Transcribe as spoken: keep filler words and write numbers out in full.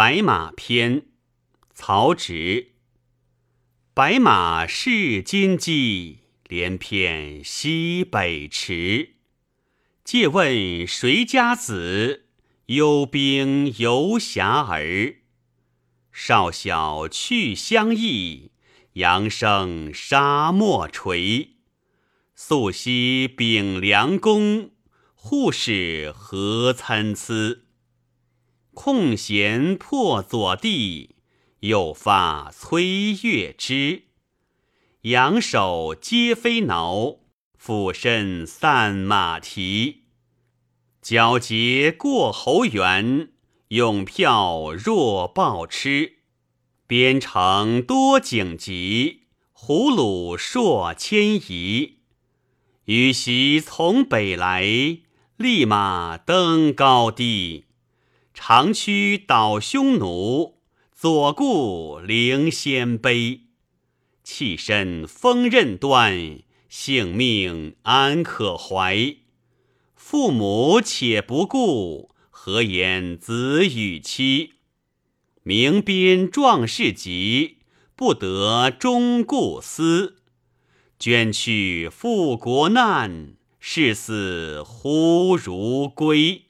白马篇，曹植。白马是金鸡，连遍西北池。借问谁家子，幽兵游侠儿。少小去乡邑，扬声沙漠垂。宿昔秉良弓，户始何参差。空闲破左第，又发崔月枝。仰首皆飞挠，俯身散马蹄。皎洁过侯园，咏票若报痴。边城多景集，胡虏朔迁移。羽檄从北来，立马登高地。长驱倒匈奴，左顾凌鲜卑。弃身锋刃断，性命安可怀？父母且不顾，何言子与妻？明宾壮士急，不得终顾思。捐去赴国难，视死忽如归。